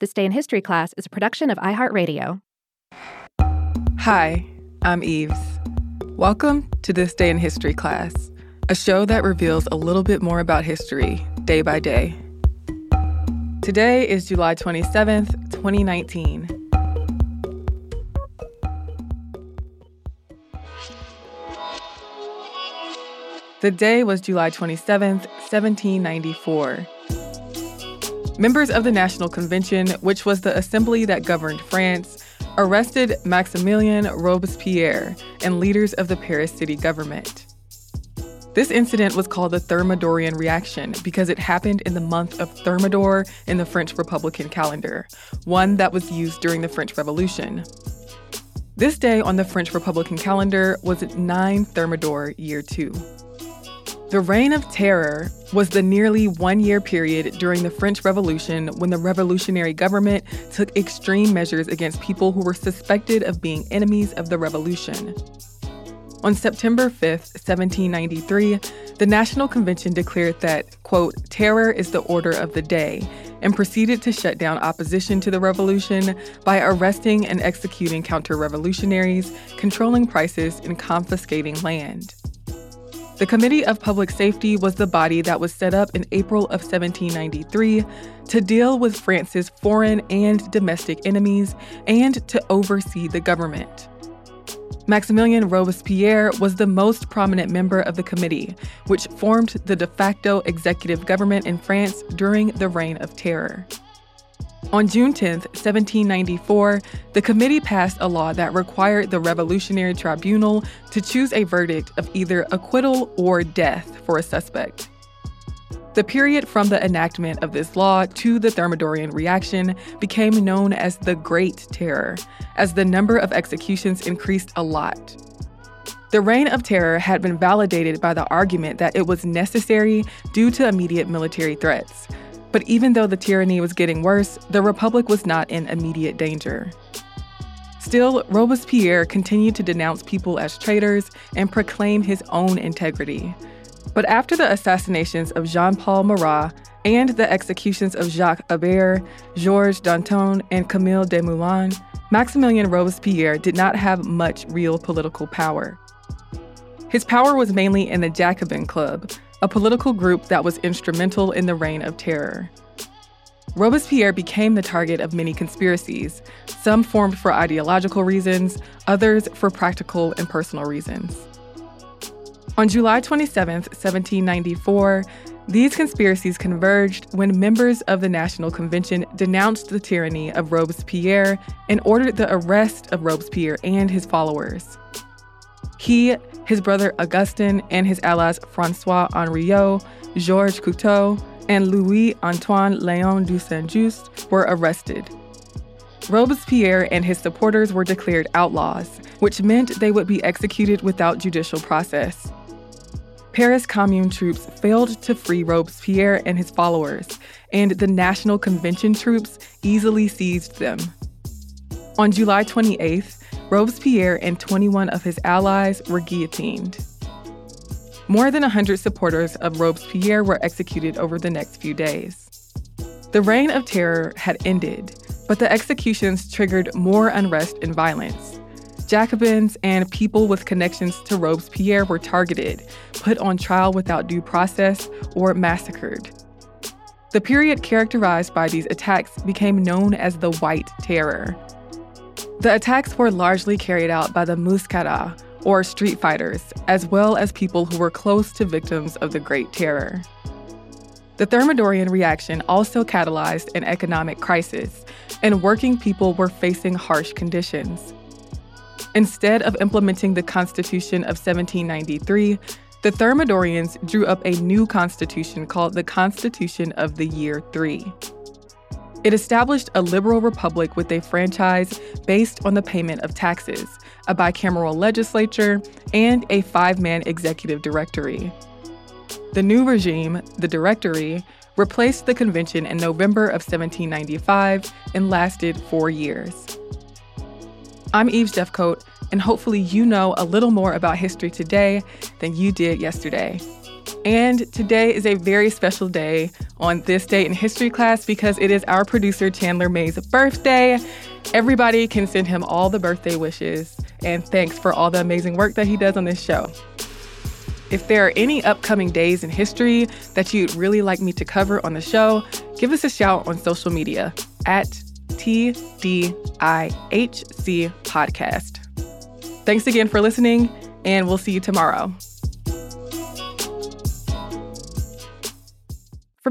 This Day in History class is a production of iHeartRadio. Hi, I'm Eves. Welcome to This Day in History class, a show that reveals a little bit more about history day by day. Today is July 27th, 2019. The day was July 27th, 1794. Members of the National Convention, which was the assembly that governed France, arrested Maximilien Robespierre and leaders of the Paris city government. This incident was called the Thermidorian Reaction because it happened in the month of Thermidor in the French Republican calendar, one that was used during the French Revolution. This day on the French Republican calendar was 9 Thermidor, year 2. The Reign of Terror was the nearly one-year period during the French Revolution when the revolutionary government took extreme measures against people who were suspected of being enemies of the revolution. On September 5th, 1793, the National Convention declared that, quote, terror is the order of the day, and proceeded to shut down opposition to the revolution by arresting and executing counter-revolutionaries, controlling prices, and confiscating land. The Committee of Public Safety was the body that was set up in April of 1793 to deal with France's foreign and domestic enemies and to oversee the government. Maximilien Robespierre was the most prominent member of the committee, which formed the de facto executive government in France during the Reign of Terror. On June 10, 1794, the committee passed a law that required the Revolutionary Tribunal to choose a verdict of either acquittal or death for a suspect. The period from the enactment of this law to the Thermidorian Reaction became known as the Great Terror, as the number of executions increased a lot. The Reign of Terror had been validated by the argument that it was necessary due to immediate military threats. But even though the tyranny was getting worse, the Republic was not in immediate danger. Still, Robespierre continued to denounce people as traitors and proclaim his own integrity. But after the assassinations of Jean-Paul Marat and the executions of Jacques Hébert, Georges Danton, and Camille Desmoulins, Maximilien Robespierre did not have much real political power. His power was mainly in the Jacobin Club, a political group that was instrumental in the Reign of Terror. Robespierre became the target of many conspiracies, some formed for ideological reasons, others for practical and personal reasons. On July 27, 1794, these conspiracies converged when members of the National Convention denounced the tyranny of Robespierre and ordered the arrest of Robespierre and his followers. He, his brother Augustin, and his allies François Henriot, Georges Couthon, and Louis-Antoine-Léon du Saint-Just were arrested. Robespierre and his supporters were declared outlaws, which meant they would be executed without judicial process. Paris Commune troops failed to free Robespierre and his followers, and the National Convention troops easily seized them. On July 28th, Robespierre and 21 of his allies were guillotined. More than 100 supporters of Robespierre were executed over the next few days. The Reign of Terror had ended, but the executions triggered more unrest and violence. Jacobins and people with connections to Robespierre were targeted, put on trial without due process, or massacred. The period characterized by these attacks became known as the White Terror. The attacks were largely carried out by the muskara, or street fighters, as well as people who were close to victims of the Great Terror. The Thermidorian Reaction also catalyzed an economic crisis, and working people were facing harsh conditions. Instead of implementing the Constitution of 1793, the Thermidorians drew up a new constitution called the Constitution of the Year 3. It established a liberal republic with a franchise based on the payment of taxes, a bicameral legislature, and a 5-man executive directory. The new regime, the Directory, replaced the convention in November of 1795 and lasted 4 years. I'm Eve Jeffcoat, and hopefully you know a little more about history today than you did yesterday. And today is a very special day on This Day in History class because it is our producer Chandler May's birthday. Everybody can send him all the birthday wishes and thanks for all the amazing work that he does on this show. If there are any upcoming days in history that you'd really like me to cover on the show, give us a shout on social media at TDIHCPodcast. Thanks again for listening, and we'll see you tomorrow. For